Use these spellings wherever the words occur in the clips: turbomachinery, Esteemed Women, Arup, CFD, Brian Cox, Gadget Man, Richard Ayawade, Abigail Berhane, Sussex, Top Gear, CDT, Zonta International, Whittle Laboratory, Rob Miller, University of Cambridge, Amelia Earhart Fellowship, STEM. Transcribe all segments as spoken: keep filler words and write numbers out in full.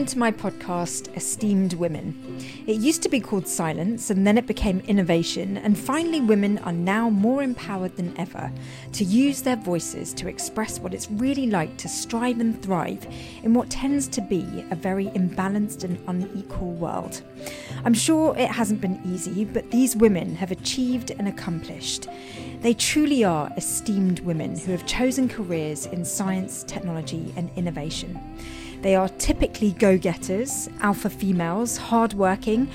Welcome to my podcast, Esteemed Women. It used to be called Silence, and then it became Innovation, and finally women are now more empowered than ever to use their voices to express what it's really like to strive and thrive in what tends to be a very imbalanced and unequal world. I'm sure it hasn't been easy, but these women have achieved and accomplished. They truly are esteemed women who have chosen careers in science, technology, and innovation. They are typically go-getters, alpha females, hard-working,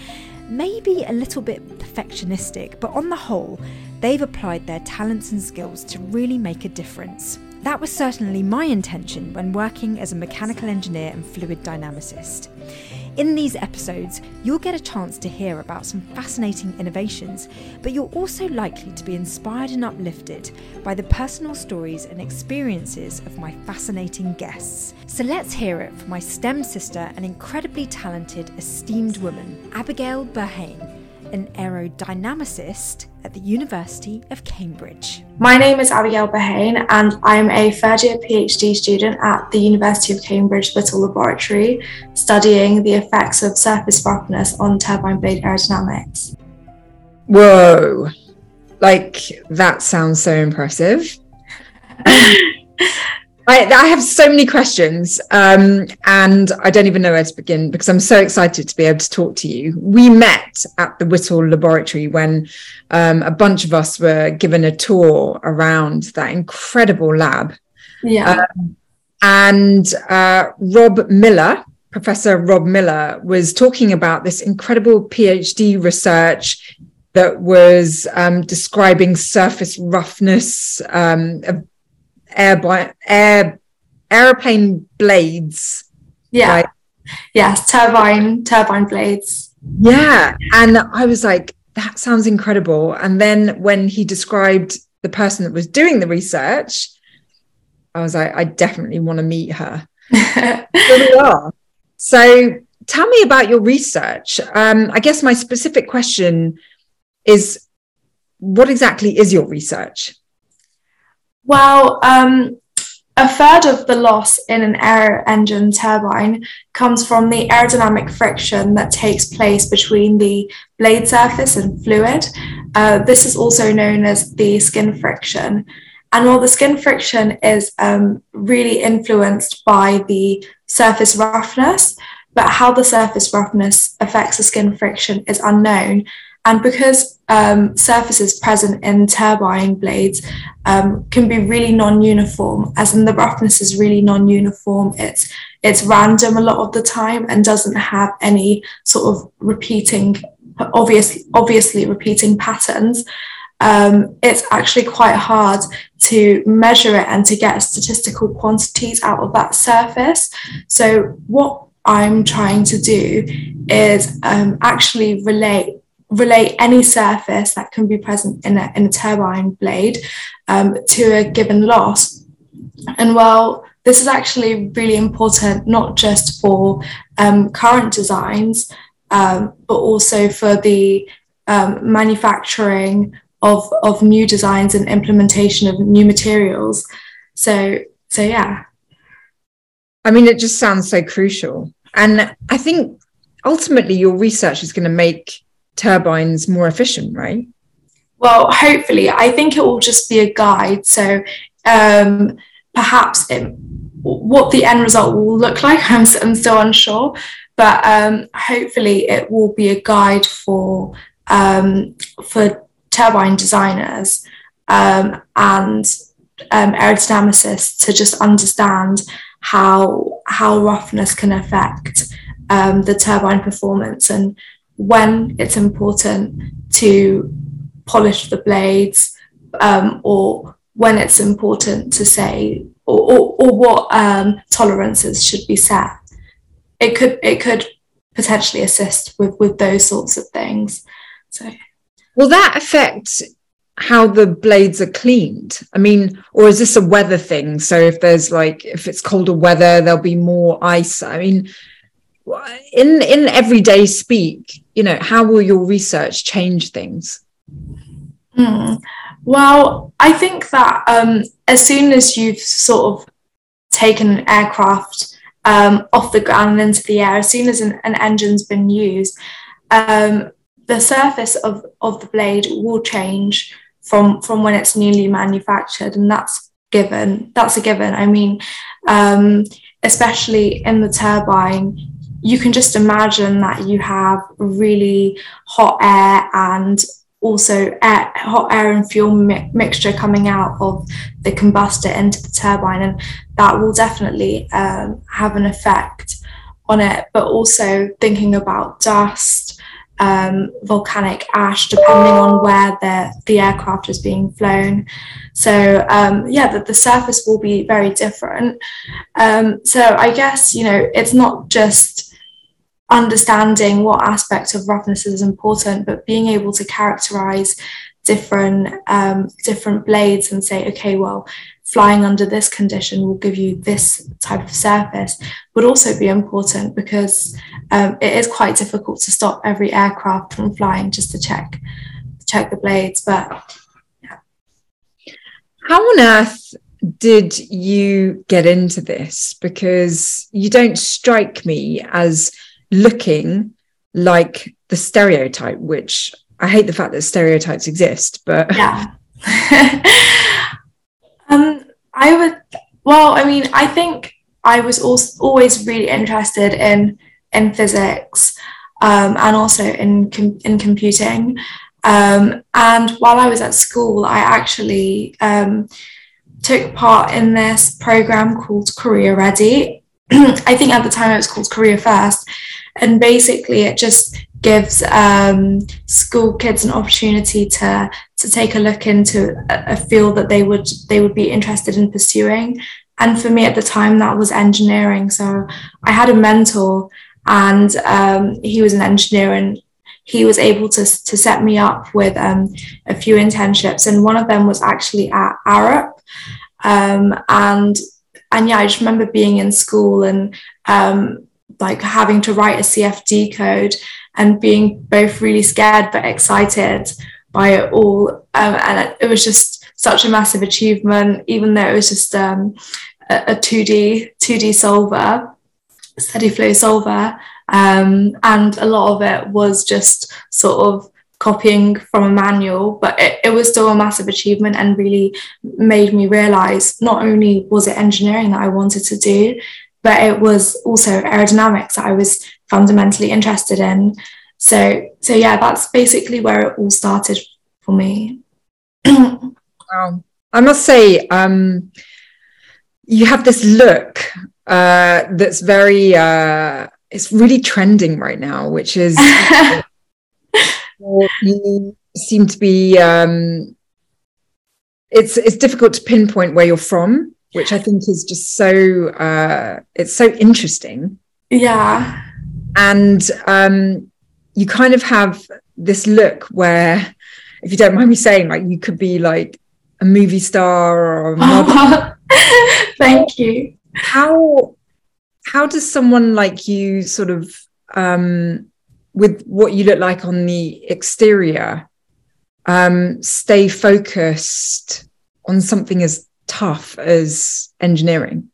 maybe a little bit perfectionistic, but on the whole, they've applied their talents and skills to really make a difference. That was certainly my intention when working as a mechanical engineer and fluid dynamicist. In these episodes, you'll get a chance to hear about some fascinating innovations, but you're also likely to be inspired and uplifted by the personal stories and experiences of my fascinating guests. So let's hear it from my STEM sister and incredibly talented, esteemed woman, Abigail Berhane, an aerodynamicist at the University of Cambridge. My name is Abigail Berhane and I'm a third year PhD student at the University of Cambridge Whittle Laboratory, studying the effects of surface roughness on turbine blade aerodynamics. Whoa, like that sounds so impressive. I, I have so many questions um, and I don't even know where to begin because I'm so excited to be able to talk to you. We met at the Whittle Laboratory when um, a bunch of us were given a tour around that incredible lab. Yeah. Um, and uh, Rob Miller, Professor Rob Miller, was talking about this incredible PhD research that was um, describing surface roughness um Airplane, air, airplane blades. Yeah. Like, yes. Turbine, turbine blades. Yeah. And I was like, that sounds incredible. And then when he described the person that was doing the research, I was like, I definitely want to meet her. Here we are. So tell me about your research. Um, I guess my specific question is, what exactly is your research? Well, um, a third of the loss in an aero engine turbine comes from the aerodynamic friction that takes place between the blade surface and fluid. Uh, this is also known as the skin friction. And while the skin friction is um, really influenced by the surface roughness, but how the surface roughness affects the skin friction is unknown. And because um, surfaces present in turbine blades um, can be really non-uniform, as in the roughness is really non-uniform, it's it's random a lot of the time and doesn't have any sort of repeating, obviously, obviously repeating patterns. Um, it's actually quite hard to measure it and to get statistical quantities out of that surface. So what I'm trying to do is um, actually relate relate any surface that can be present in a, in a turbine blade um, to a given loss. And while this is actually really important, not just for um, current designs, um, but also for the um, manufacturing of, of new designs and implementation of new materials. So, so yeah. I mean, it just sounds so crucial. And I think ultimately your research is going to make turbines more efficient, right? Well, hopefully. I think it will just be a guide. So um, perhaps it, what the end result will look like, I'm, I'm still unsure, but um, hopefully it will be a guide for um, for turbine designers um, and um, aerodynamicists to just understand how how roughness can affect um, the turbine performance and when it's important to polish the blades, um, or when it's important to say, or, or, or what um, tolerances should be set. It could it could potentially assist with, with those sorts of things. So, will that affect how the blades are cleaned? I mean, or is this a weather thing? So if there's like, if it's colder weather, there'll be more ice. I mean, in in everyday speak, you know, how will your research change things? Mm. Well, I think that um, as soon as you've sort of taken an aircraft um, off the ground and into the air as soon as an, an engine's been used, um, the surface of, of the blade will change from, from when it's newly manufactured, and that's given. That's a given. I mean, um, especially in the turbine, you can just imagine that you have really hot air and also air, hot air and fuel mi- mixture coming out of the combustor into the turbine, and that will definitely um, have an effect on it. But also thinking about dust, um, volcanic ash, depending on where the, the aircraft is being flown. So um, yeah, the, the surface will be very different. Um, so I guess, you know, it's not just understanding what aspect of roughness is important, but being able to characterize different um, different blades and say, okay, well, flying under this condition will give you this type of surface, would also be important, because um, it is quite difficult to stop every aircraft from flying just to check check the blades. But yeah. How on earth did you get into this? Because you don't strike me as looking like the stereotype, which I hate the fact that stereotypes exist, but yeah. um I would well I mean I think I was also always really interested in in physics um and also in com- in computing, um and while I was at school I actually um took part in this program called Career Ready. I think at the time it was called Career First, and basically it just gives um, school kids an opportunity to to take a look into a, a field that they would they would be interested in pursuing. And for me at the time that was engineering. So I had a mentor, and um, he was an engineer, and he was able to to set me up with um, a few internships, and one of them was actually at Arup, um, and. And yeah, I just remember being in school and um, like having to write a C F D code and being both really scared but excited by it all. Um, and it was just such a massive achievement, even though it was just um, a, a two D solver, steady flow solver. Um, and a lot of it was just sort of copying from a manual, but it, it was still a massive achievement and really made me realize not only was it engineering that I wanted to do, but it was also aerodynamics that I was fundamentally interested in. So, so yeah, that's basically where it all started for me. Wow. I must say, um, you have this look uh, that's very, uh, it's really trending right now, which is... You seem to be, um, it's it's difficult to pinpoint where you're from, which I think is just so, uh, it's so interesting. Yeah. And um, you kind of have this look where, if you don't mind me saying, like you could be like a movie star or a model. Thank you. How, how does someone like you sort of, um, with what you look like on the exterior, um, stay focused on something as tough as engineering?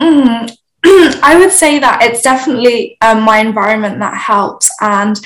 Mm. I would say that it's definitely um, my environment that helps. And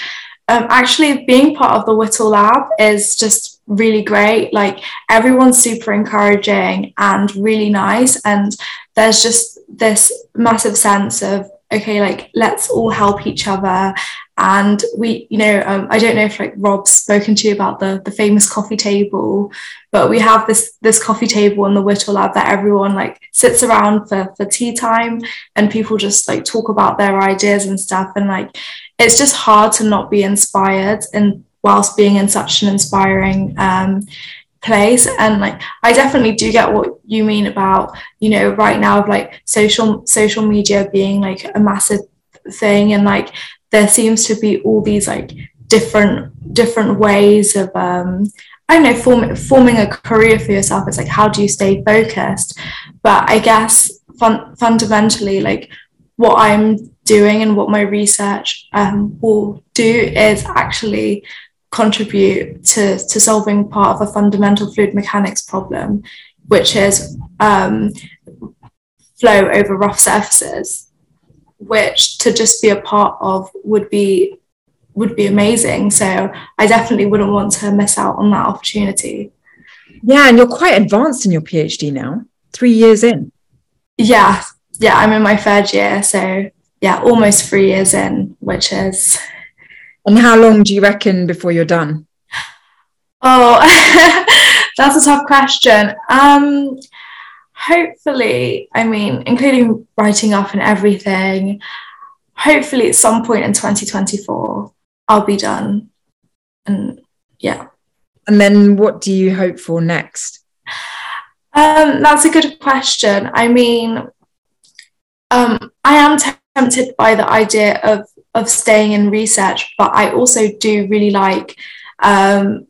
um, actually being part of the Whittle Lab is just really great. Like everyone's super encouraging and really nice. And there's just this massive sense of, okay, like let's all help each other. And we, you know, um, I don't know if like Rob's spoken to you about the, the famous coffee table, but we have this this coffee table in the Whittle Lab that everyone like sits around for, for tea time, and people just like talk about their ideas and stuff. And like, it's just hard to not be inspired and whilst being in such an inspiring um, place. And like, I definitely do get what you mean about, you know, right now of like social social media being like a massive thing, and like, there seems to be all these like different different ways of, um, I don't know, form, forming a career for yourself. It's like, how do you stay focused? But I guess fun, fundamentally, like what I'm doing and what my research um, will do is actually contribute to, to solving part of a fundamental fluid mechanics problem, which is um, flow over rough surfaces. which to just be a part of would be would be amazing. So I definitely wouldn't want to miss out on that opportunity. Yeah, and you're quite advanced in your PhD now, three years in. Yeah, yeah, I'm in my third year, so yeah, almost three years in, which is... And how long do you reckon before you're done? Oh, that's a tough question. Um, hopefully, I mean, including writing up and everything, hopefully at some point in twenty twenty-four, I'll be done. And yeah. And then what do you hope for next? Um, that's a good question. I mean, um, I am tempted by the idea of, of staying in research, but I also do really like um,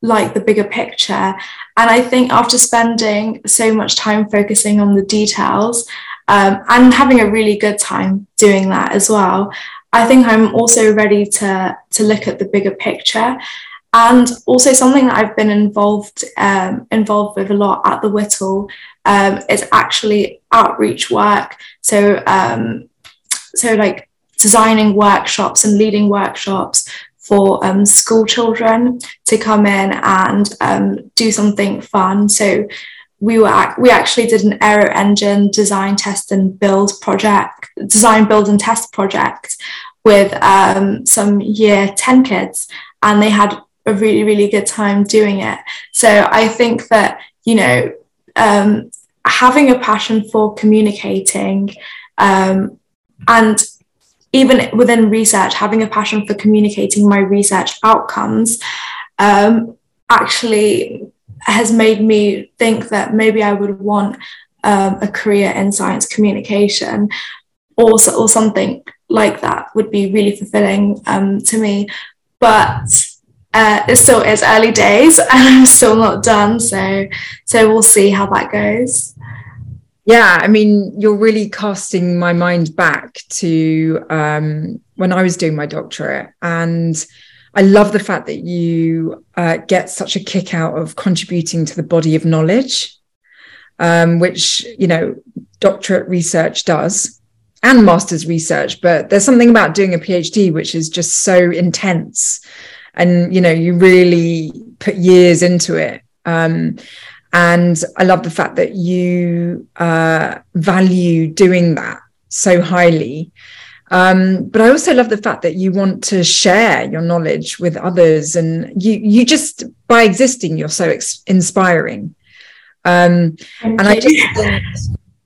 like the bigger picture. And I think after spending so much time focusing on the details um, and having a really good time doing that as well, I think I'm also ready to, to look at the bigger picture. And also something that I've been involved um, involved with a lot at the Whittle um, is actually outreach work. So, um, so like designing workshops and leading workshops for um, school children to come in and um, do something fun. So we were we actually did an aero engine design, test and build project, design, build and test project with um, some year ten kids, and they had a really, really good time doing it. So I think that, you know, um, having a passion for communicating um, and even within research, having a passion for communicating my research outcomes um, actually has made me think that maybe I would want um, a career in science communication or, or something like that would be really fulfilling um, to me. But Uh, it still is early days and I'm still not done. So, so we'll see how that goes. Yeah. I mean, you're really casting my mind back to um, when I was doing my doctorate. And I love the fact that you uh, get such a kick out of contributing to the body of knowledge, um, which, you know, doctorate research does and master's research. But there's something about doing a PhD, which is just so intense. And, you know, you really put years into it. Um, and I love the fact that you uh, value doing that so highly. Um, but I also love the fact that you want to share your knowledge with others. And you you just, by existing, you're so ex- inspiring. Um, and I just think,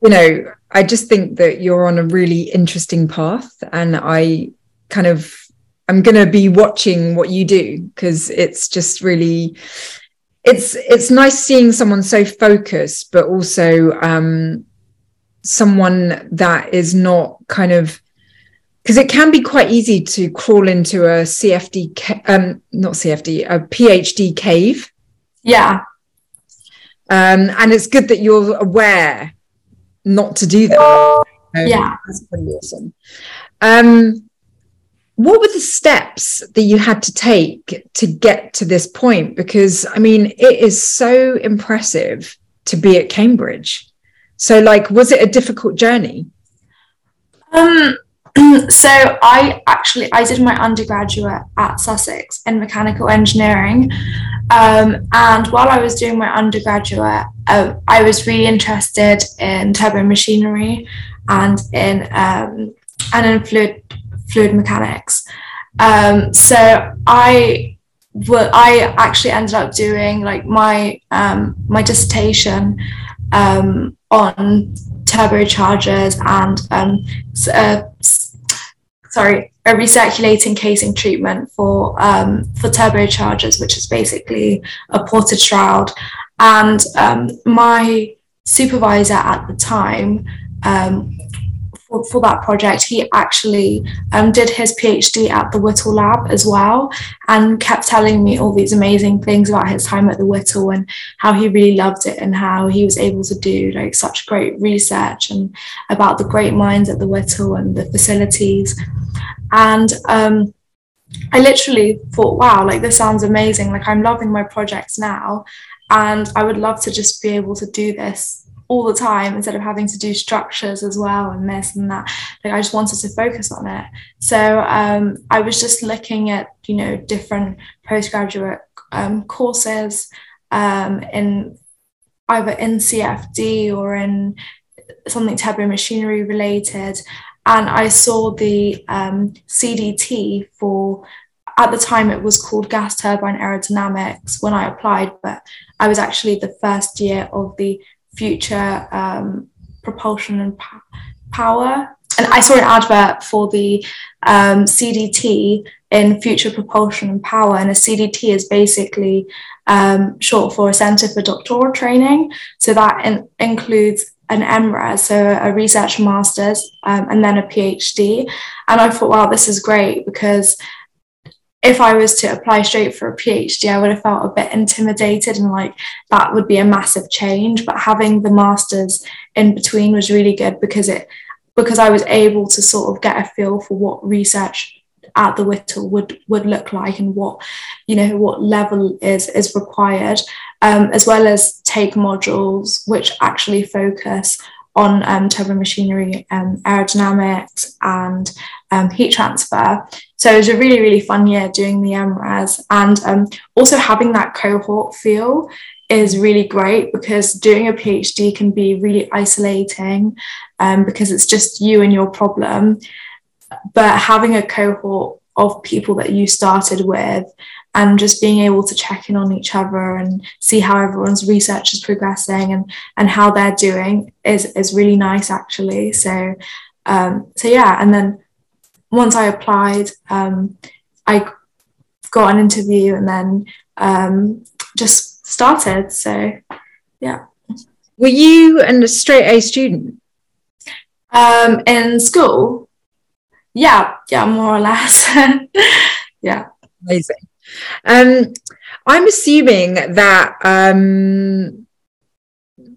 you know, I just think that you're on a really interesting path. And I kind of, I'm going to be watching what you do, because it's just really, it's it's nice seeing someone so focused, but also um, someone that is not kind of, because it can be quite easy to crawl into a C F D, ca- um, not C F D, a PhD cave. Yeah. Um, and it's good that you're aware not to do that. Um, yeah. That's pretty awesome. Um, What were the steps that you had to take to get to this point? Because, I mean, it is so impressive to be at Cambridge. So, like, was it a difficult journey? Um, so I actually, I did my undergraduate at Sussex in mechanical engineering. Um, and while I was doing my undergraduate, uh, I was really interested in turbomachinery and in, um, and in fluid fluid mechanics. Um, so I, well, I actually ended up doing like my um, my dissertation um, on turbochargers and um, uh, sorry, a recirculating casing treatment for um, for turbochargers, which is basically a ported shroud. And um, my supervisor at the time, Um, For, for that project, he actually um, did his PhD at the Whittle Lab as well, and kept telling me all these amazing things about his time at the Whittle and how he really loved it and how he was able to do like such great research and about the great minds at the Whittle and the facilities. And um, I literally thought, wow, like this sounds amazing. Like I'm loving my projects now, and I would love to just be able to do this all the time instead of having to do structures as well and this and that. Like, I just wanted to focus on it. So um, I was just looking at, you know, different postgraduate um, courses um, in either in C F D or in something turbo machinery related. And I saw the um, C D T for, at the time it was called gas turbine aerodynamics when I applied, but I was actually the first year of the future um, propulsion and pa- power. And I saw an advert for the um, C D T in future propulsion and power. And a C D T is basically um, short for a Centre for Doctoral Training. So that in- includes an M res, so a research master's, um, and then a PhD. And I thought, wow, this is great, because if I was to apply straight for a PhD, I would have felt a bit intimidated and like that would be a massive change. But having the master's in between was really good, because it because I was able to sort of get a feel for what research at the Whittle would would look like and what, you know, what level is is required, um, as well as take modules which actually focus on um, turbomachinery, um, aerodynamics, and um, heat transfer. So it was a really, really fun year doing the M res. And um, also having that cohort feel is really great, because doing a PhD can be really isolating um, because it's just you and your problem. But having a cohort of people that you started with and just being able to check in on each other and see how everyone's research is progressing and, and how they're doing is, is really nice, actually. So, um, so yeah. And then once I applied, um, I got an interview and then um, just started. So, yeah. Were you a straight A student? Um, in school? Yeah, yeah, more or less. Yeah. Amazing. Um, I'm assuming that um,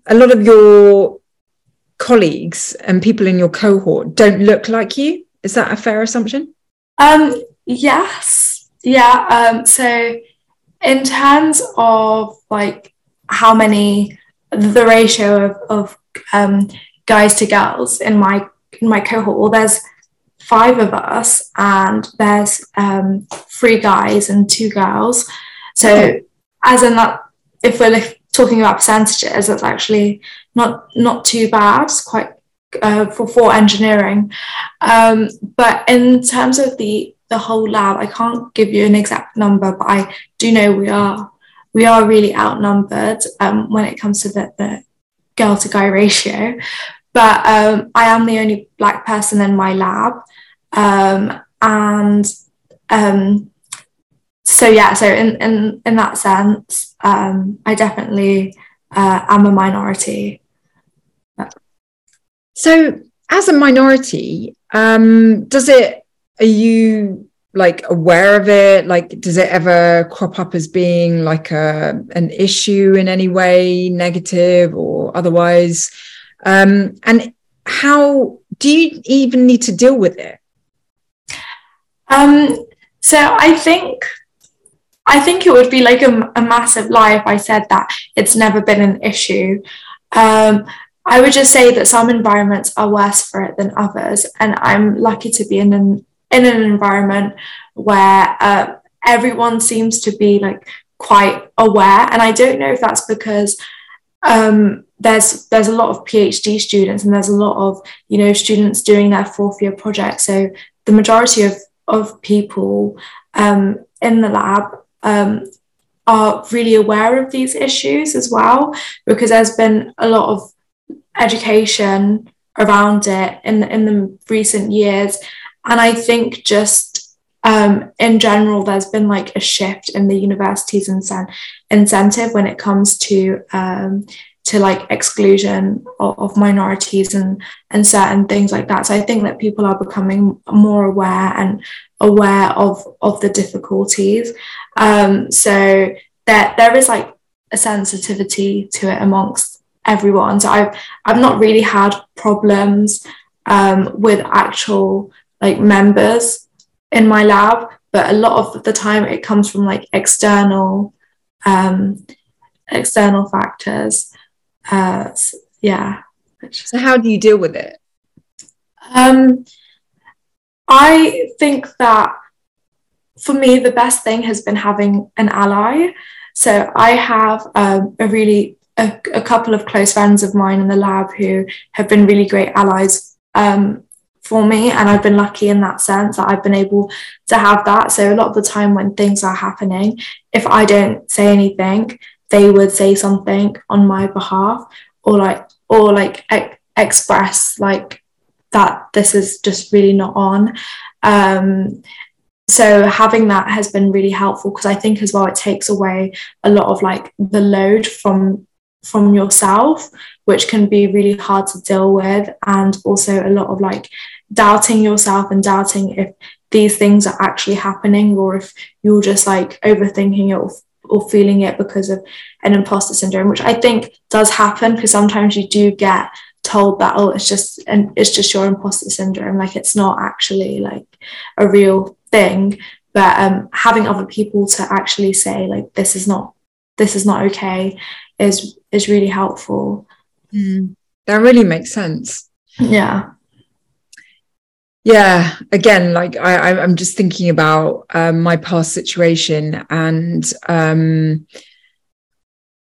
a lot of your colleagues and people in your cohort don't look like you. Is that a fair assumption? Um, yes. Yeah. Um, so in terms of like how many, the ratio of, of um, guys to girls in my in my cohort, well, there's five of us and there's um, three guys and two girls. So okay. As in that, if we're like, talking about percentages, that's actually not, not too bad. It's quite Uh, for for engineering, um, but in terms of the the whole lab, I can't give you an exact number, but I do know we are we are really outnumbered um, when it comes to the, the girl to guy ratio. But um, I am the only black person in my lab, um, and um, so yeah, so in in in that sense, um, I definitely uh, am a minority. So as a minority, um, does it, are you like aware of it? Like, does it ever crop up as being like a, an issue in any way, negative or otherwise? Um, and how do you even need to deal with it? Um, so I think, I think it would be like a, a massive lie if I said that it's never been an issue. Um, I would just say that some environments are worse for it than others, and I'm lucky to be in an in an environment where uh, everyone seems to be like quite aware. And I don't know if that's because um, there's there's a lot of PhD students and there's a lot of, you know, students doing their fourth year project. So the majority of of people um, in the lab um, are really aware of these issues as well, because there's been a lot of education around it in the, in the recent years. And I think just um, in general, there's been like a shift in the university's incent- incentive when it comes to um, to like exclusion of, of minorities and, and certain things like that. So I think that people are becoming more aware and aware of, of the difficulties. Um, so there, there is like a sensitivity to it amongst everyone. So I've I've not really had problems um, with actual like members in my lab, but a lot of the time it comes from like external um, external factors. Uh, yeah. So how do you deal with it? Um, I think that for me, the best thing has been having an ally. So I have um, a really, a, a couple of close friends of mine in the lab who have been really great allies um, for me. And I've been lucky in that sense that I've been able to have that. So a lot of the time when things are happening, if I don't say anything, they would say something on my behalf, or like, or like ex- express like that this is just really not on. Um, so having that has been really helpful, because I think as well it takes away a lot of like the load from from yourself, which can be really hard to deal with, and also a lot of like doubting yourself and doubting if these things are actually happening, or if you're just like overthinking it, or or feeling it because of an imposter syndrome, which I think does happen, because sometimes you do get told that, oh, it's just and it's just your imposter syndrome, like it's not actually like a real thing. But um having other people to actually say like this is not this is not okay is is really helpful. Mm, that really makes sense. Yeah. Yeah, again, like I, I'm just thinking about um, my past situation, and um,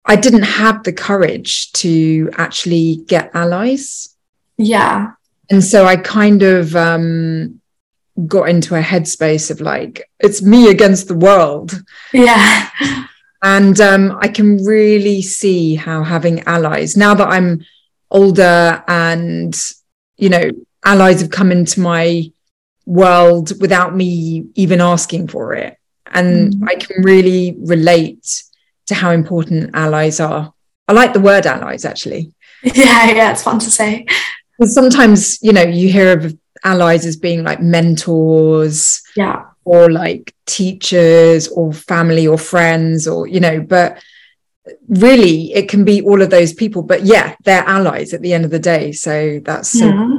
I didn't have the courage to actually get allies. Yeah. And so I kind of um, got into a headspace of like, it's me against the world. Yeah. And um, I can really see how having allies, now that I'm older and, you know, allies have come into my world without me even asking for it. And mm. I can really relate to how important allies are. I like the word allies, actually. Yeah, yeah, it's fun to say. Sometimes, you know, you hear of allies as being like mentors, yeah, or like teachers or family or friends, or, you know, but really it can be all of those people. But yeah, they're allies at the end of the day. So that's... Yeah. So-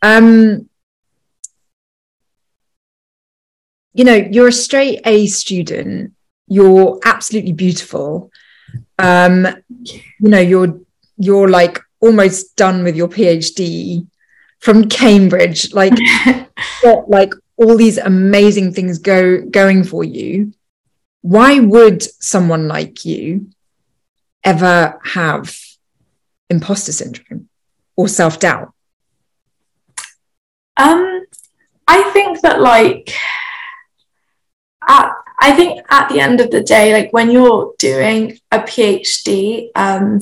Um, you know, you're a straight A student, you're absolutely beautiful. Um, you know, you're, you're like almost done with your PhD from Cambridge, like, got, like all these amazing things go going for you. Why would someone like you ever have imposter syndrome or self-doubt? Um, I think that like, at, I think at the end of the day, like when you're doing a PhD, um,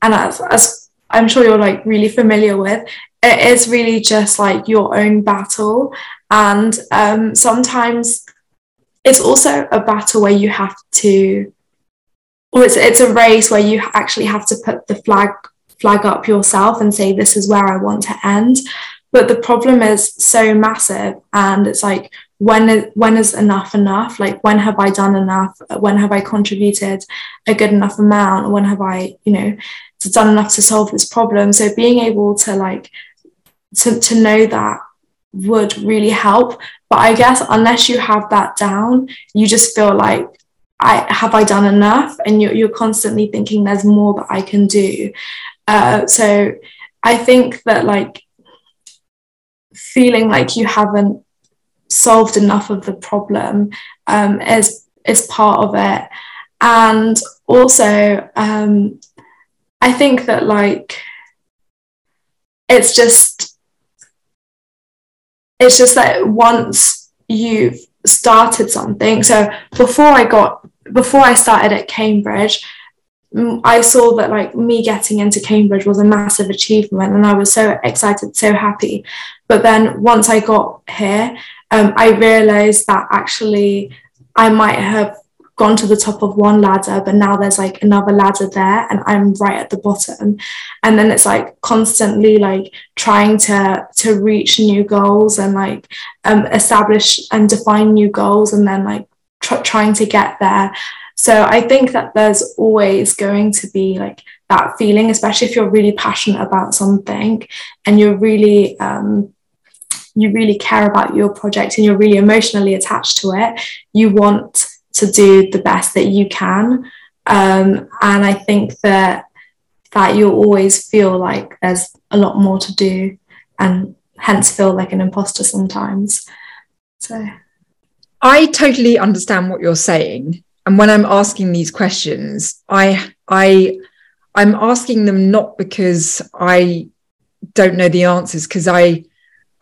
and as, as I'm sure you're like really familiar with, it is really just like your own battle. And um, sometimes it's also a battle where you have to, or it's, it's a race where you actually have to put the flag, flag up yourself and say, this is where I want to end. But the problem is so massive, and it's like, when is, when is enough enough? Like, when have I done enough? When have I contributed a good enough amount? When have I, you know, done enough to solve this problem? So being able to like, to, to know that would really help. But I guess unless you have that down, you just feel like, I have I done enough? And you're, you're constantly thinking there's more that I can do. Uh, so I think that like, feeling like you haven't solved enough of the problem um, is is part of it. And also um, I think that like it's just it's just that once you've started something, so before I got before I started at Cambridge, I saw that like me getting into Cambridge was a massive achievement, and I was so excited, so happy. But then once I got here, um, I realized that actually I might have gone to the top of one ladder, but now there's like another ladder there and I'm right at the bottom. And then it's like constantly like trying to to reach new goals and like um, establish and define new goals, and then like tr- trying to get there. So I think that there's always going to be like that feeling, especially if you're really passionate about something and you're really, um, you really care about your project and you're really emotionally attached to it. You want to do the best that you can. Um, and I think that that you'll always feel like there's a lot more to do and hence feel like an imposter sometimes. So I totally understand what you're saying. And when I'm asking these questions, I, I, I'm asking them not because I don't know the answers, because I,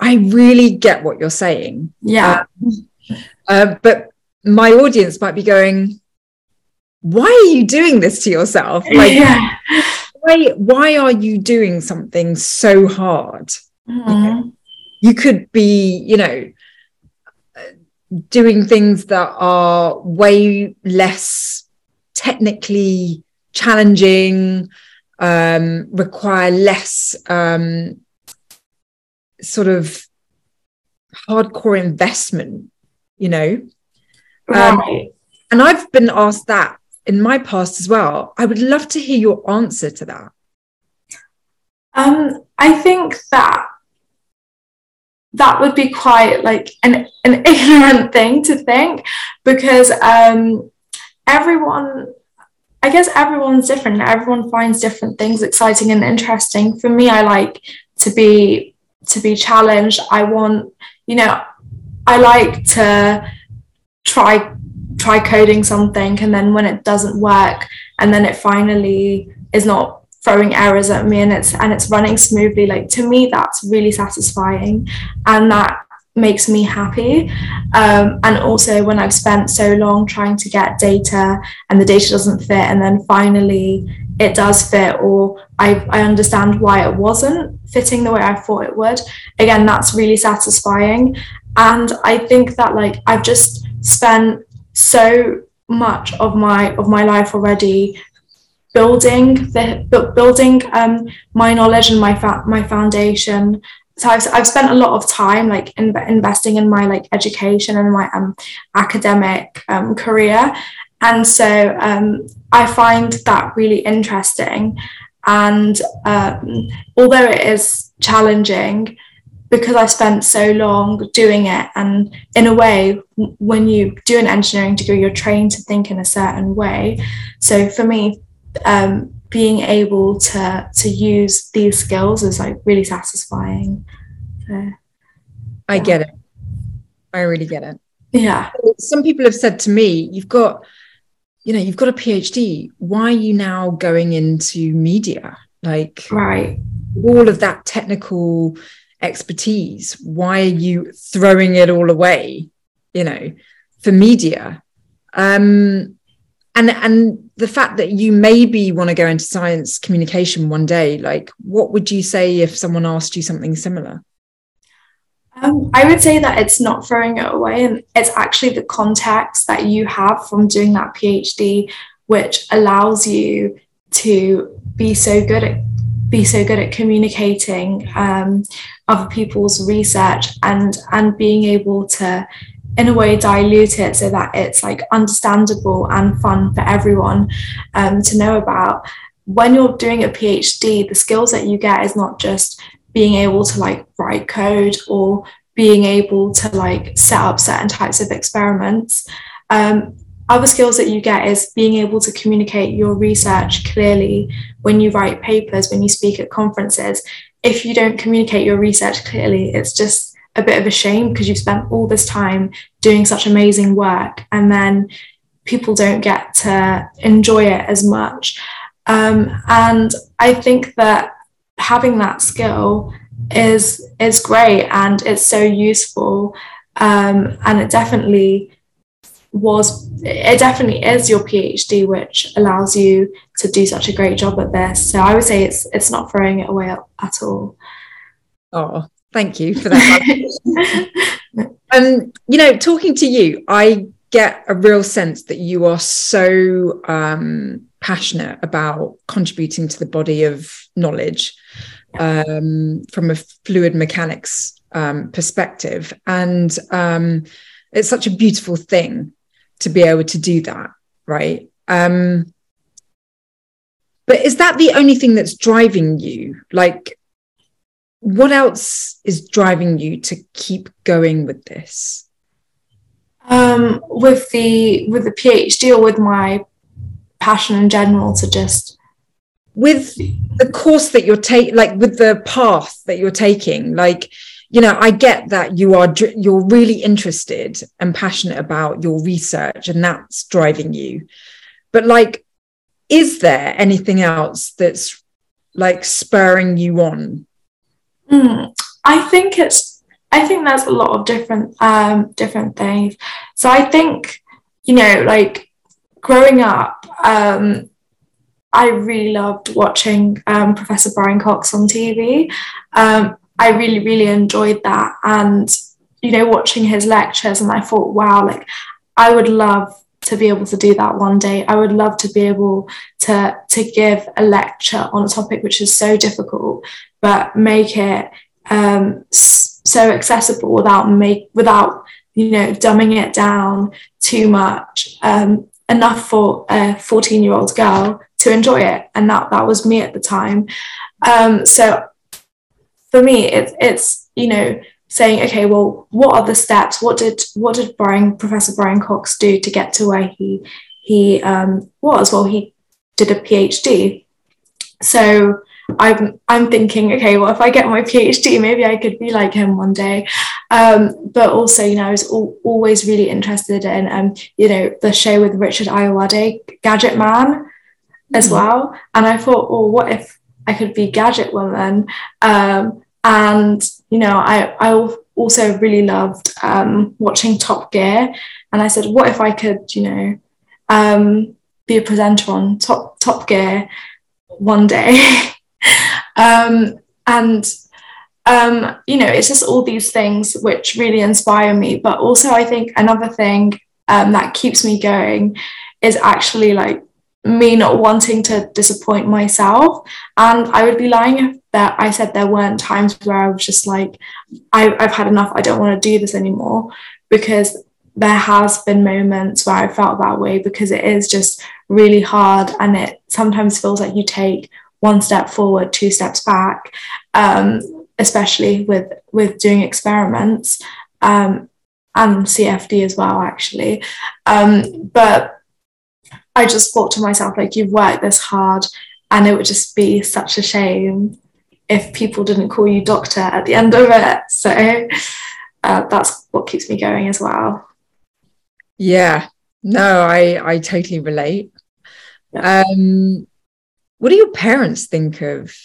I really get what you're saying. Yeah. Um, uh, but my audience might be going, why are you doing this to yourself? Like, yeah. why, why are you doing something so hard? Mm-hmm. You know, you could be, you know, doing things that are way less technically challenging, um, require less um, sort of hardcore investment, you know. Right. Um, and I've been asked that in my past as well. I would love to hear your answer to that. Um, I think that that would be quite like an, an ignorant thing to think, because um, everyone, I guess everyone's different. Everyone finds different things exciting and interesting. For me, I like to be to be challenged. I want, you know, I like to try try coding something, and then when it doesn't work, and then it finally is not throwing errors at me and it's and it's running smoothly, like to me that's really satisfying and that makes me happy. Um, and also when I've spent so long trying to get data and the data doesn't fit and then finally it does fit, or I, I understand why it wasn't fitting the way I thought it would, again that's really satisfying. And I think that like I've just spent so much of my of my life already building the building um, my knowledge and my fa- my foundation. So I've I've spent a lot of time like in, investing in my like education and my um, academic um, career, and so um, I find that really interesting. And um, although it is challenging, because I've spent so long doing it, and in a way, when you do an engineering degree, you're trained to think in a certain way. So for me, um being able to to use these skills is like really satisfying. So, yeah. I get it. I really get it. Yeah. Some people have said to me, you've got, you know, you've got a PhD. Why are you now going into media? Like, right. All of that technical expertise, why are you throwing it all away, you know, for media? Um, and, and, the fact that you maybe want to go into science communication one day, like what would you say if someone asked you something similar? Um, I would say that it's not throwing it away, and it's actually the context that you have from doing that PhD, which allows you to be so good at be so good at communicating um, other people's research and and being able to, in a way, dilute it so that it's like understandable and fun for everyone um, to know about. When you're doing a PhD, the skills that you get is not just being able to like write code or being able to like set up certain types of experiments. Um, other skills that you get is being able to communicate your research clearly when you write papers, when you speak at conferences. If you don't communicate your research clearly, it's just a bit of a shame, because you've spent all this time doing such amazing work and then people don't get to enjoy it as much. Um, and I think that having that skill is is great and it's so useful. Um, and it definitely was, it definitely is your PhD, which allows you to do such a great job at this. So I would say it's it's not throwing it away at all. Oh, thank you for that. Um, you know, talking to you, I get a real sense that you are so um, passionate about contributing to the body of knowledge um, from a fluid mechanics um, perspective. And um, it's such a beautiful thing to be able to do that, right? Um, but is that the only thing that's driving you? Like, what else is driving you to keep going with this? Um, with the with the PhD, or with my passion in general to just with the course that you're taking, like with the path that you're taking, like, you know, I get that you are, you're really interested and passionate about your research and that's driving you. But like, is there anything else that's like spurring you on? Mm, I think it's, I think there's a lot of different, um, different things. So I think, you know, like growing up, um, I really loved watching um, Professor Brian Cox on T V. Um, I really, really enjoyed that. And, you know, watching his lectures, and I thought, wow, like I would love to be able to do that one day. I would love to be able to to give a lecture on a topic which is so difficult, but make it um, so accessible without make without you know dumbing it down too much. Um, enough for a fourteen-year-old girl to enjoy it, and that that was me at the time. Um, so for me, it's it's you know. saying, okay, well, what are the steps? What did what did Brian, Professor Brian Cox do to get to where he he um, was? Well, he did a PhD. So I'm I'm thinking, okay, well, if I get my PhD, maybe I could be like him one day. Um, but also, you know, I was al- always really interested in, um, you know, the show with Richard Ayawade, Gadget Man, as mm-hmm. well. And I thought, well, what if I could be Gadget Woman? Um, and you know, I, I also really loved um, watching Top Gear. And I said, what if I could, you know, um, be a presenter on Top Top Gear one day? um, and, um, you know, it's just all these things which really inspire me. But also I think another thing um, that keeps me going is actually like me not wanting to disappoint myself. And I would be lying if that I said there weren't times where I was just like, I, I've had enough, I don't want to do this anymore, because there has been moments where I felt that way, because it is just really hard, and it sometimes feels like you take one step forward, two steps back, um, especially with with doing experiments um, and C F D as well, actually. Um, but I just thought to myself, like, you've worked this hard, and it would just be such a shame if people didn't call you doctor at the end of it. So uh, that's what keeps me going as well. Yeah, no, I, I totally relate. Yeah. Um, what do your parents think of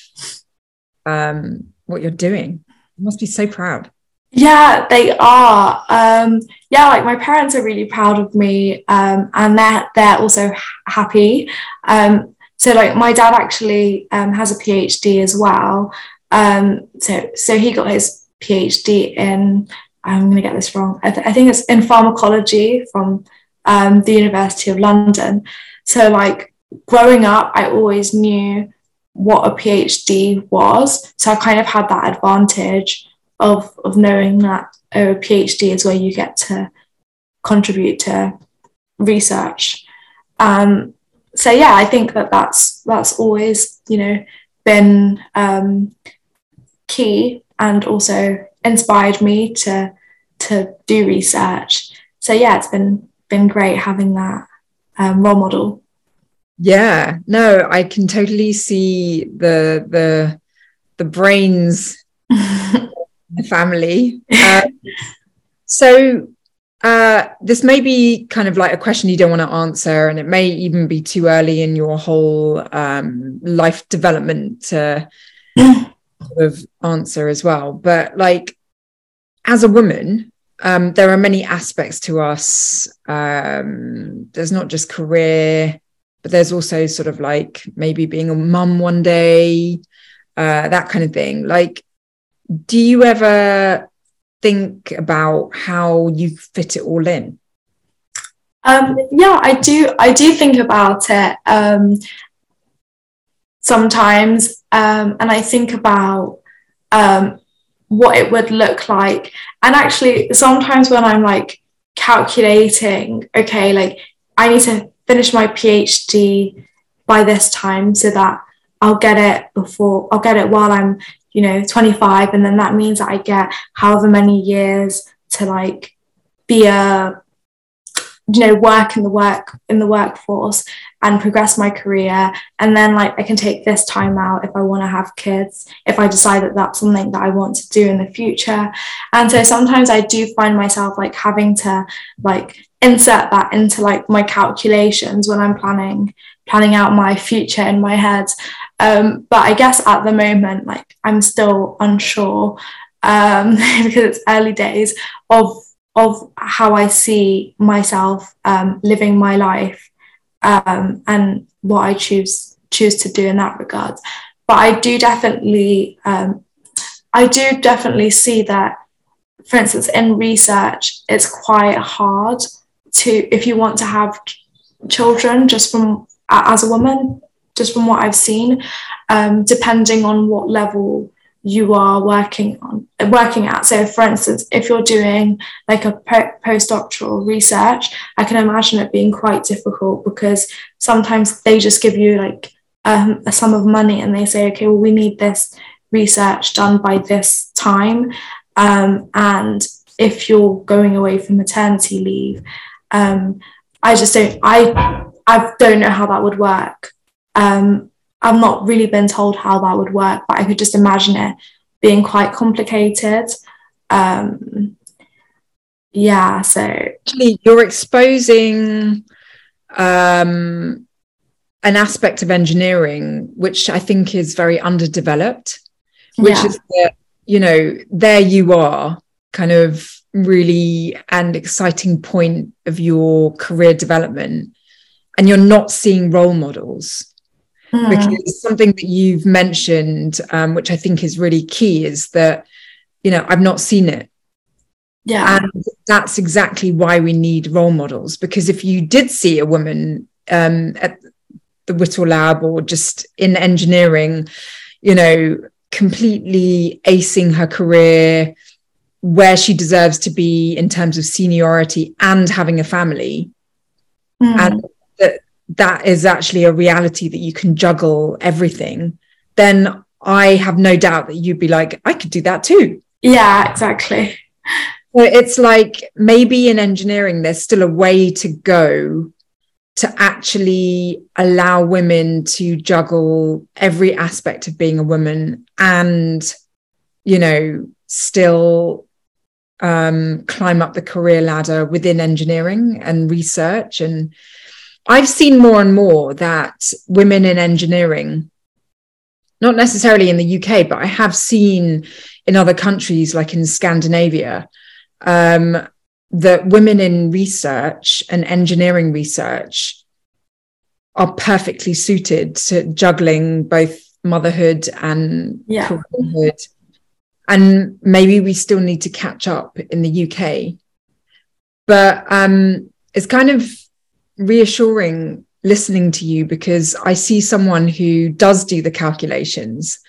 um, what you're doing? You must be so proud. Yeah, they are. Um, yeah, like my parents are really proud of me, um, and they're, they're also happy. Um, So like my dad actually um, has a PhD as well. Um, so so he got his PhD in, I'm going to get this wrong, I, th- I think it's in pharmacology from um, the University of London. So like growing up, I always knew what a PhD was. So I kind of had that advantage of, of knowing that oh, a PhD is where you get to contribute to research. Um So yeah, I think that that's that's always, you know, been um, key, and also inspired me to to do research. So yeah, it's been been great having that um, role model. Yeah, no, I can totally see the the the brains in the family. Uh, so. Uh, this may be kind of like a question you don't want to answer, and it may even be too early in your whole um, life development to sort of answer as well. But like, as a woman, um, there are many aspects to us. Um, there's not just career, but there's also sort of like maybe being a mum one day, uh, that kind of thing. Like, do you ever think about how you fit it all in? Um, yeah, I do. I do think about it um, sometimes, um, and I think about um, what it would look like. And actually, sometimes when I'm like calculating, okay, like I need to finish my PhD by this time so that I'll get it before I'll get it while I'm, you know, twenty-five, and then that means that I get however many years to like be a you know, work in the work in the workforce and progress my career. And then like I can take this time out if I want to have kids, if I decide that that's something that I want to do in the future. And so sometimes I do find myself like having to like insert that into like my calculations when I'm planning planning out my future in my head. Um, but I guess at the moment, like I'm still unsure um, because it's early days of of how I see myself um, living my life um, and what I choose choose to do in that regard. But I do definitely, um, I do definitely see that, for instance, in research, it's quite hard to, if you want to have children just from, as a woman, just from what I've seen, um, depending on what level you are working on working at. So for instance, if you're doing like a postdoctoral research, I can imagine it being quite difficult because sometimes they just give you like um, a sum of money and they say, okay, well, we need this research done by this time. Um, and if you're going away for maternity leave, um, I just don't, I, I don't know how that would work. Um, I've not really been told how that would work, but I could just imagine it being quite complicated. Um, yeah, so... Actually, you're exposing um, an aspect of engineering, which I think is very underdeveloped, which yeah. is that, you know, there you are, kind of really an exciting point of your career development, and you're not seeing role models. Because something that you've mentioned, um, which I think is really key, is that, you know, I've not seen it. Yeah. And that's exactly why we need role models. Because if you did see a woman um, at the Whittle Lab or just in engineering, you know, completely acing her career where she deserves to be in terms of seniority and having a family, mm. and that that is actually a reality that you can juggle everything, then I have no doubt that you'd be like, I could do that too. Yeah, exactly. So it's like, maybe in engineering, there's still a way to go to actually allow women to juggle every aspect of being a woman and, you know, still um, climb up the career ladder within engineering and research. And I've seen more and more that women in engineering, not necessarily in the U K, but I have seen in other countries like in Scandinavia, um, that women in research and engineering research are perfectly suited to juggling both motherhood and yeah. careerhood. And maybe we still need to catch up in the U K. But um, it's kind of reassuring listening to you, because I see someone who does do the calculations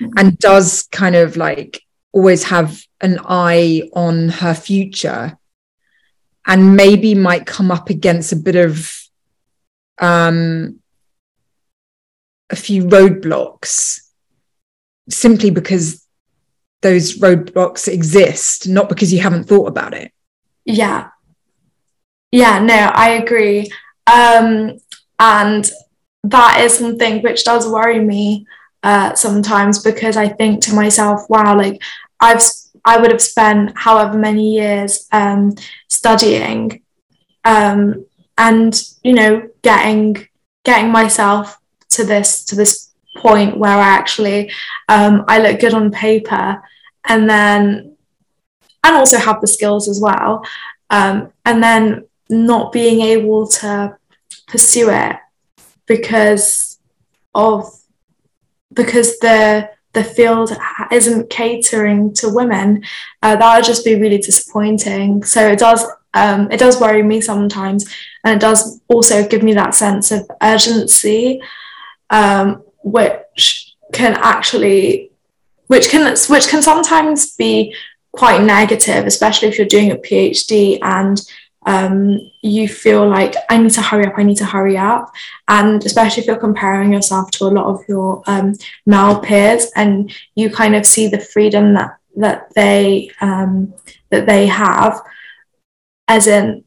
mm-hmm. and does kind of like always have an eye on her future, and maybe might come up against a bit of um, a few roadblocks simply because those roadblocks exist, not because you haven't thought about it. Yeah. Yeah, no, I agree. Um, and that is something which does worry me uh, sometimes, because I think to myself, wow, like I've, I would have spent however many years um, studying um, and, you know, getting, getting myself to this, to this point where I actually, um, I look good on paper, and then, and also have the skills as well. Um, and then, not being able to pursue it because of because the the field isn't catering to women, uh, that would just be really disappointing. So it does um, it does worry me sometimes, and it does also give me that sense of urgency, um, which can actually which can which can sometimes be quite negative, especially if you're doing a PhD and Um, you feel like I need to hurry up, I need to hurry up. And especially if you're comparing yourself to a lot of your um, male peers, and you kind of see the freedom that that they um, that they have, as in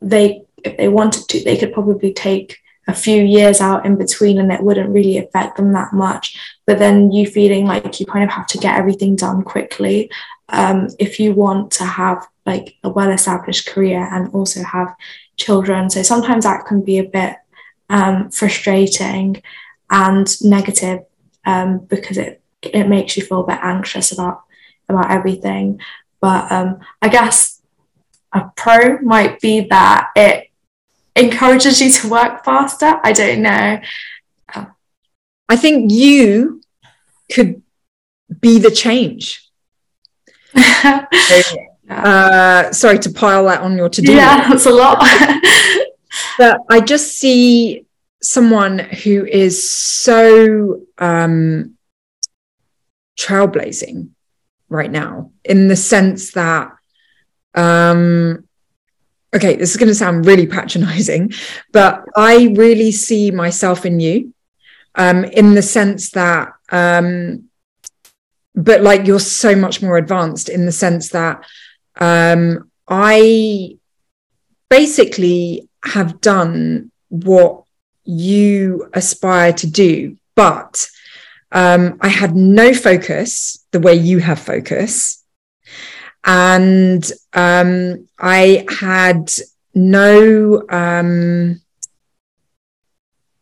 they if they wanted to, they could probably take a few years out in between and it wouldn't really affect them that much. But then you feeling like you kind of have to get everything done quickly um, if you want to have like a well-established career and also have children. So sometimes that can be a bit um, frustrating and negative um, because it, it makes you feel a bit anxious about, about everything. But um, I guess a pro might be that it encourages you to work faster. I don't know. Oh. I think you could be the change. uh, sorry to pile that on your to-do. Yeah, that's a lot. But I just see someone who is so um, trailblazing right now, in the sense that um, okay, this is going to sound really patronizing, but I really see myself in you, um, in the sense that, um, but like you're so much more advanced, in the sense that um, I basically have done what you aspire to do, but um, I had no focus the way you have focus. And um, I had no um,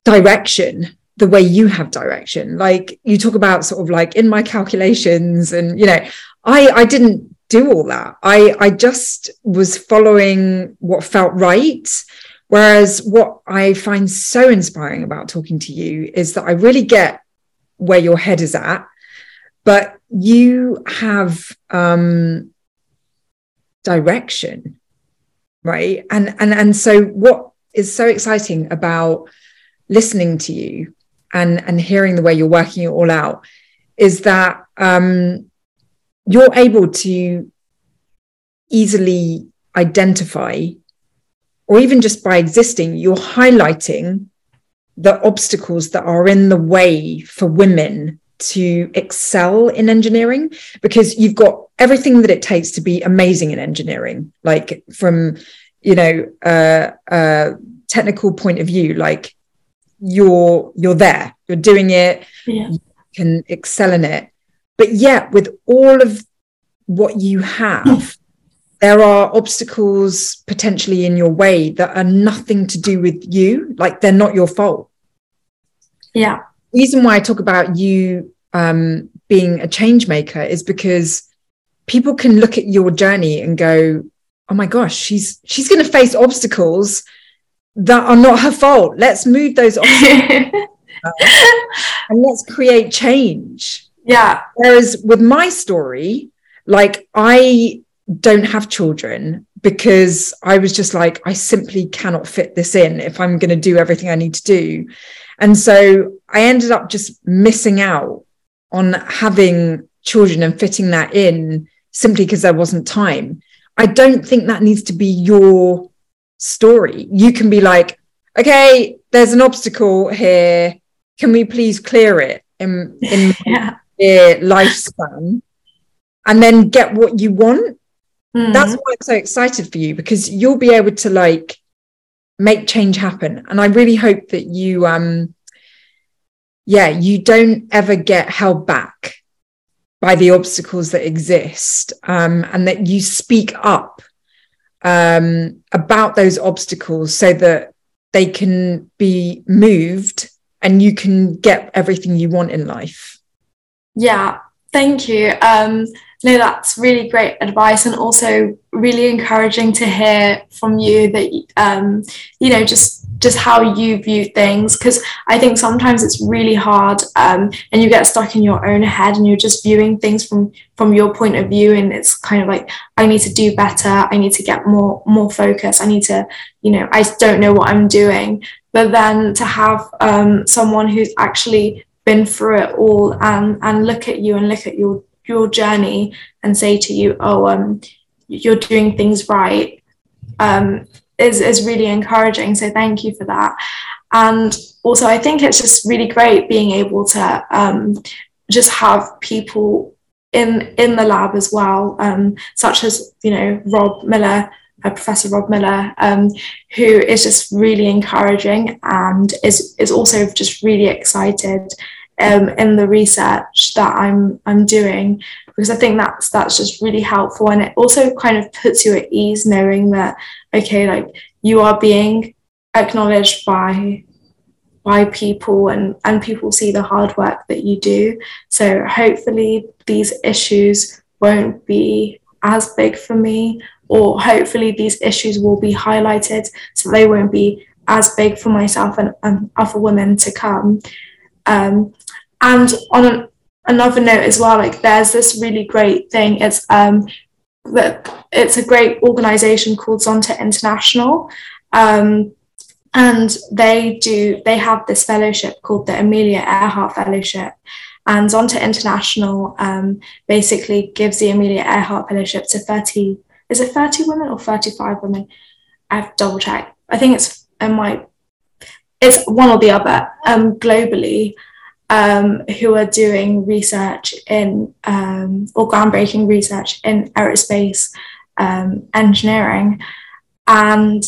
direction the way you have direction. Like you talk about sort of like in my calculations and, you know, I, I didn't do all that. I, I just was following what felt right. Whereas what I find so inspiring about talking to you is that I really get where your head is at, but you have... Um, direction, right? And and and so what is so exciting about listening to you and and hearing the way you're working it all out is that um you're able to easily identify, or even just by existing, you're highlighting the obstacles that are in the way for women to excel in engineering, because you've got everything that it takes to be amazing in engineering, like from, you know, uh, uh, technical point of view, like you're, you're there, you're doing it, yeah. You can excel in it. But yet with all of what you have, there are obstacles potentially in your way that are nothing to do with you. Like they're not your fault. Yeah. Reason why I talk about you um, being a change maker is because people can look at your journey and go, oh my gosh, she's she's going to face obstacles that are not her fault. Let's move those obstacles and let's create change. Yeah. Whereas with my story, like I don't have children because I was just like, I simply cannot fit this in if I'm going to do everything I need to do. And so I ended up just missing out on having children and fitting that in simply because there wasn't time. I don't think that needs to be your story. You can be like, okay, there's an obstacle here. Can we please clear it in, in yeah. your lifespan? And then get what you want. Mm. That's why I'm so excited for you, because you'll be able to like make change happen. And I really hope that you, um, yeah, you don't ever get held back by the obstacles that exist, um, and that you speak up um, about those obstacles so that they can be moved and you can get everything you want in life. Yeah, thank you. Um, no, that's really great advice, and also really encouraging to hear from you that, um, you know, just just how you view things, because I think sometimes it's really hard um, and you get stuck in your own head and you're just viewing things from from your point of view, and it's kind of like, I need to do better, I need to get more more focus, I need to, you know, I don't know what I'm doing. But then to have um, someone who's actually been through it all and and look at you and look at your your journey and say to you, oh, um, you're doing things right, um, is, is really encouraging. So thank you for that. And also, I think it's just really great being able to um, just have people in in the lab as well, um, such as, you know, Rob Miller, uh, Professor Rob Miller, um, who is just really encouraging and is, is also just really excited um, in the research that I'm I'm doing, because I think that's that's just really helpful, and it also kind of puts you at ease knowing that, okay, like you are being acknowledged by by people, and, and people see the hard work that you do. So hopefully these issues won't be as big for me, or hopefully these issues will be highlighted so they won't be as big for myself and, and other women to come. Um, and on an, another note as well, like there's this really great thing, it's um, it's a great organisation called Zonta International, um, and they do, they have this fellowship called the Amelia Earhart Fellowship. And Zonta International um, basically gives the Amelia Earhart Fellowship to thirty, is it thirty women or thirty-five women? I've double checked. I think it's, it might, it's one or the other, um, globally, um, who are doing research in, um, or groundbreaking research in aerospace um, engineering. And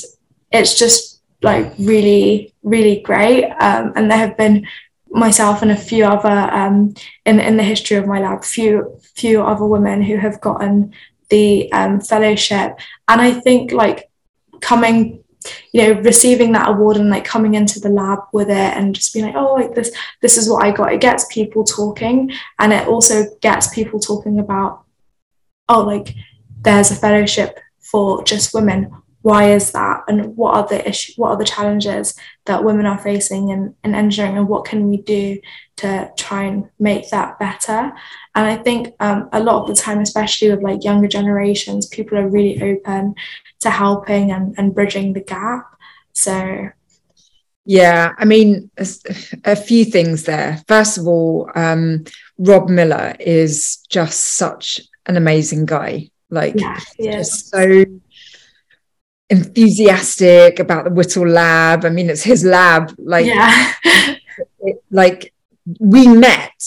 it's just, like really, really great. Um, and there have been myself and a few other um, in in the history of my lab, few few other women who have gotten the um, fellowship. And I think like coming, you know, receiving that award and like coming into the lab with it and just being like, oh, like this this is what I got. It gets people talking, and it also gets people talking about, oh, like there's a fellowship for just women. Why is that? And what are the issues, what are the challenges that women are facing in, in engineering, and what can we do to try and make that better? And I think um, a lot of the time, especially with like younger generations, people are really open to helping and, and bridging the gap. So, yeah, I mean, a, a few things there. First of all, um, Rob Miller is just such an amazing guy. Like, yeah, just so enthusiastic about the Whittle Lab. I mean, it's his lab. Like, yeah. it, like we met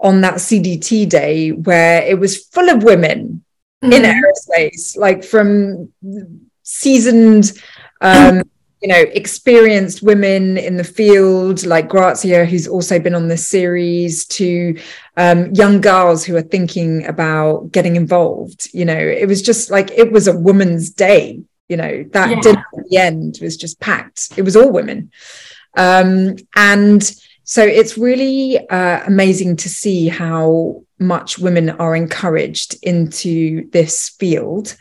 on that C D T day where it was full of women mm. in aerospace, like from seasoned, um, you know, experienced women in the field, like Grazia, who's also been on this series, to um, young girls who are thinking about getting involved. You know, it was just like, it was a woman's day. You know, that yeah. dinner at the end was just packed. It was all women. Um, and so it's really uh, amazing to see how much women are encouraged into this field.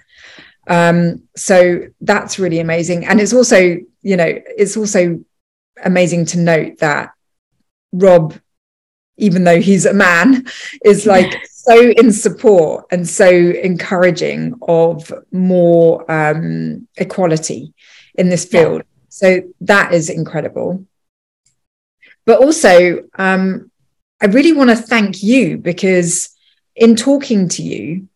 Um, so that's really amazing. And it's also, you know, it's also amazing to note that Rob, even though he's a man, is like so in support and so encouraging of more um, equality in this field. Yeah. So that is incredible. But also, um, I really want to thank you, because in talking to you,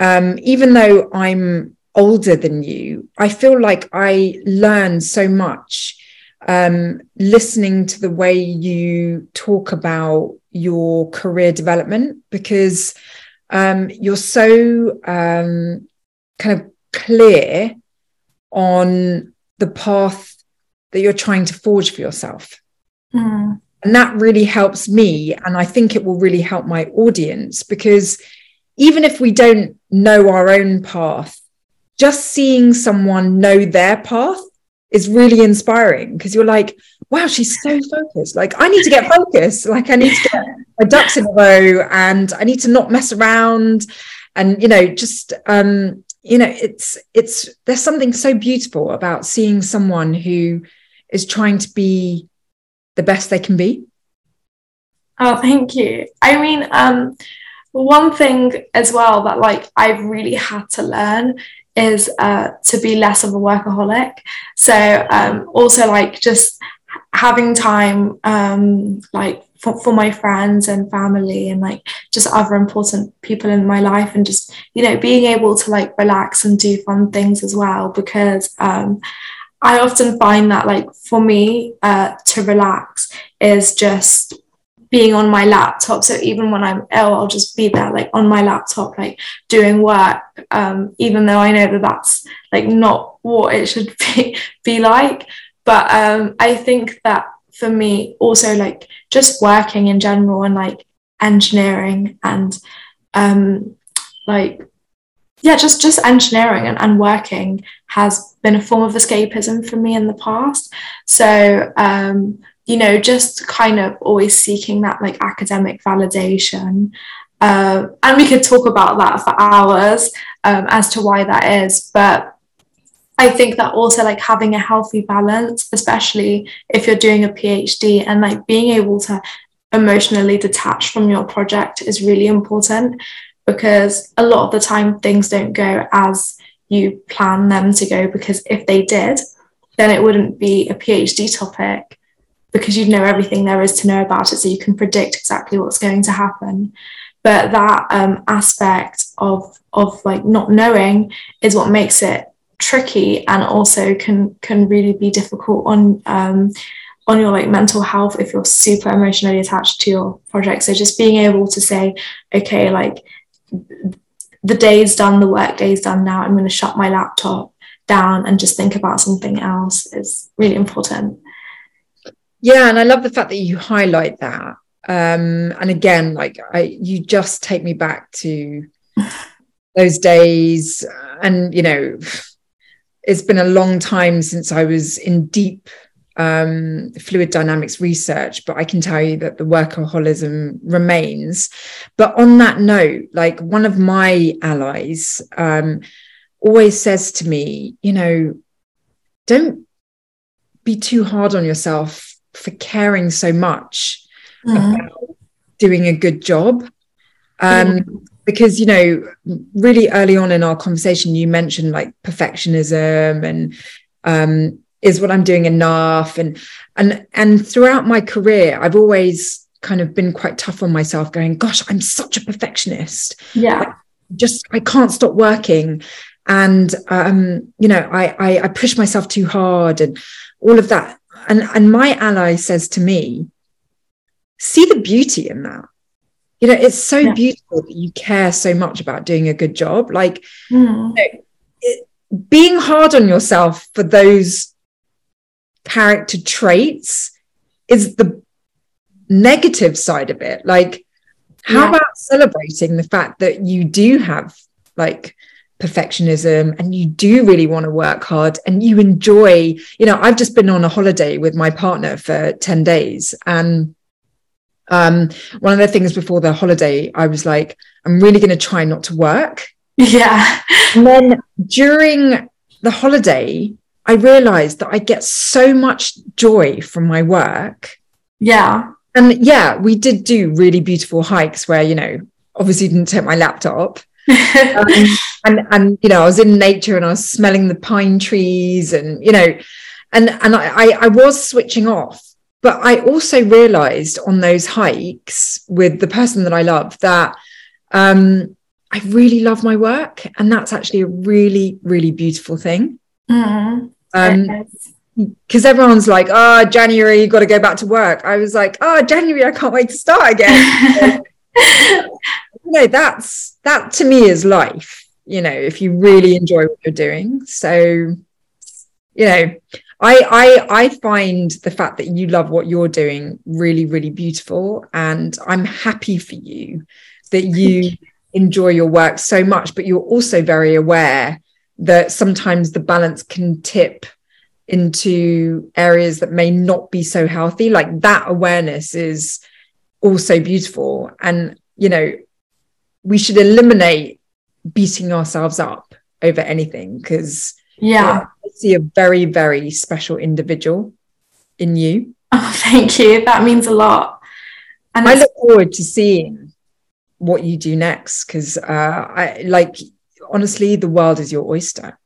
um, even though I'm older than you, I feel like I learned so much um, listening to the way you talk about your career development, because um, you're so um, kind of clear on the path that you're trying to forge for yourself. Mm. And that really helps me. And I think it will really help my audience, because even if we don't know our own path, just seeing someone know their path is really inspiring, because you're like, wow, she's so focused. Like, I need to get focused. Like, I need to get my ducks in a row, and I need to not mess around. And, you know, just, um, you know, it's, it's, there's something so beautiful about seeing someone who is trying to be the best they can be. Oh, thank you. I mean, um, one thing as well that like I've really had to learn is uh, to be less of a workaholic. So um, also like just having time um, like for, for my friends and family and like just other important people in my life, and just, you know, being able to like relax and do fun things as well, because um, I often find that like for me uh, to relax is just being on my laptop. So even when I'm ill, I'll just be there, like on my laptop, like doing work, um, even though I know that that's like not what it should be, be like. But um, I think that for me also, like just working in general and like engineering and um, like, yeah, just, just engineering and, and working has been a form of escapism for me in the past. So, um, you know, just kind of always seeking that like academic validation. Uh, and we could talk about that for hours um, as to why that is. But I think that also like having a healthy balance, especially if you're doing a PhD, and like being able to emotionally detach from your project is really important, because a lot of the time things don't go as you plan them to go, because if they did, then it wouldn't be a PhD topic, because you'd know everything there is to know about it, so you can predict exactly what's going to happen. But that um, aspect of of like not knowing is what makes it tricky, and also can can really be difficult on um, on your like mental health if you're super emotionally attached to your project. So just being able to say, okay, like the day's done, the work day's done now, I'm going to shut my laptop down and just think about something else is really important. Yeah, and I love the fact that you highlight that. Um, and again, like I, you just take me back to those days. And, you know, it's been a long time since I was in deep um, fluid dynamics research, but I can tell you that the workaholism remains. But on that note, like one of my allies um, always says to me, you know, don't be too hard on yourself for caring so much mm. about doing a good job. Um, mm. Because, you know, really early on in our conversation, you mentioned like perfectionism and um, is what I'm doing enough? And, and, and throughout my career, I've always kind of been quite tough on myself going, gosh, I'm such a perfectionist. Yeah. Like, just, I can't stop working. And, um, you know, I, I, I push myself too hard and all of that. And, and my ally says to me, see the beauty in that. You know, it's so yeah. beautiful that you care so much about doing a good job. Like mm. you know, it, being hard on yourself for those character traits is the negative side of it. Like, how yeah. about celebrating the fact that you do have like perfectionism and you do really want to work hard and you enjoy, you know, I've just been on a holiday with my partner for ten days. And um, one of the things before the holiday, I was like, I'm really going to try not to work. Yeah. And then during the holiday, I realized that I get so much joy from my work. Yeah. And yeah, we did do really beautiful hikes where, you know, obviously didn't take my laptop. um, and and you know, I was in nature and I was smelling the pine trees, and you know, and and I I was switching off, but I also realized on those hikes with the person that I love that um, I really love my work, and that's actually a really really beautiful thing. Mm-hmm. Um, because everyone's like, oh, January, you got to go back to work. I was like, oh, January, I can't wait to start again. You know, that's that to me is life, you know, if you really enjoy what you're doing. So, you know, I I I find the fact that you love what you're doing really, really beautiful. And I'm happy for you that you enjoy your work so much, but you're also very aware that sometimes the balance can tip into areas that may not be so healthy. Like that awareness is also beautiful. And, you know, we should eliminate beating ourselves up over anything, because yeah. yeah, I see a very, very special individual in you. Oh, thank you. That means a lot. And I look forward to seeing what you do next, because uh, I like, honestly, the world is your oyster.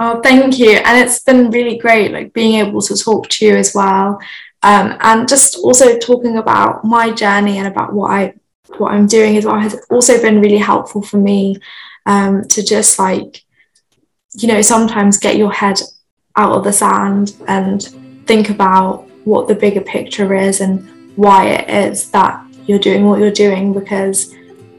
Oh, thank you. And it's been really great, like being able to talk to you as well. Um, and just also talking about my journey and about what I what I'm doing as well has also been really helpful for me um, to just like, you know, sometimes get your head out of the sand and think about what the bigger picture is and why it is that you're doing what you're doing, because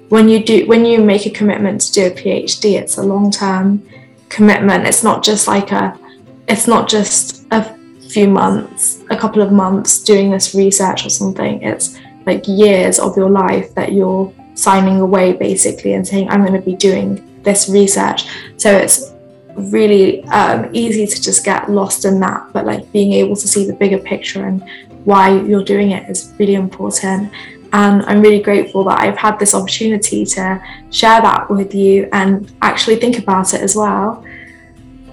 when you do, when you make a commitment to do a PhD, it's a long-term commitment. It's not just like a, it's not just a few months, a couple of months doing this research or something. It's like years of your life that you're signing away basically and saying, I'm going to be doing this research. So it's really um, easy to just get lost in that, but like being able to see the bigger picture and why you're doing it is really important. And I'm really grateful that I've had this opportunity to share that with you and actually think about it as well.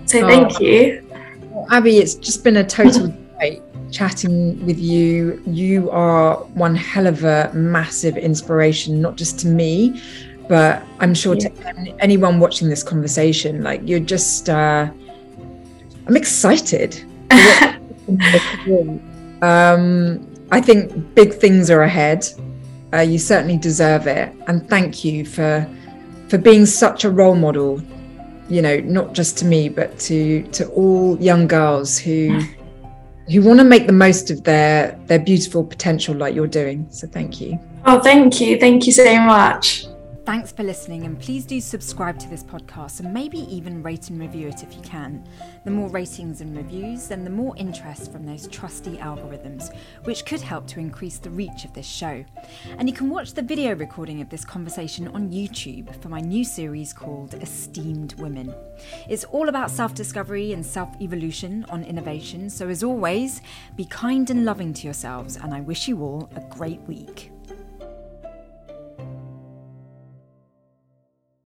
So oh, thank you. Well, Abby, it's just been a total delight chatting with you. You are one hell of a massive inspiration, not just to me, but I'm sure yeah. to anyone watching this conversation. Like, you're just, uh, I'm excited. um, I think big things are ahead. Uh, you certainly deserve it. And thank you for for being such a role model, you know, not just to me, but to to all young girls who yeah. who want to make the most of their their beautiful potential like you're doing. So thank you. Oh, thank you. Thank you so much. Thanks for listening, and please do subscribe to this podcast and maybe even rate and review it if you can. The more ratings and reviews, then the more interest from those trusty algorithms, which could help to increase the reach of this show. And you can watch the video recording of this conversation on YouTube for my new series called Esteemed Women. It's all about self-discovery and self-evolution on innovation. So as always, be kind and loving to yourselves, and I wish you all a great week.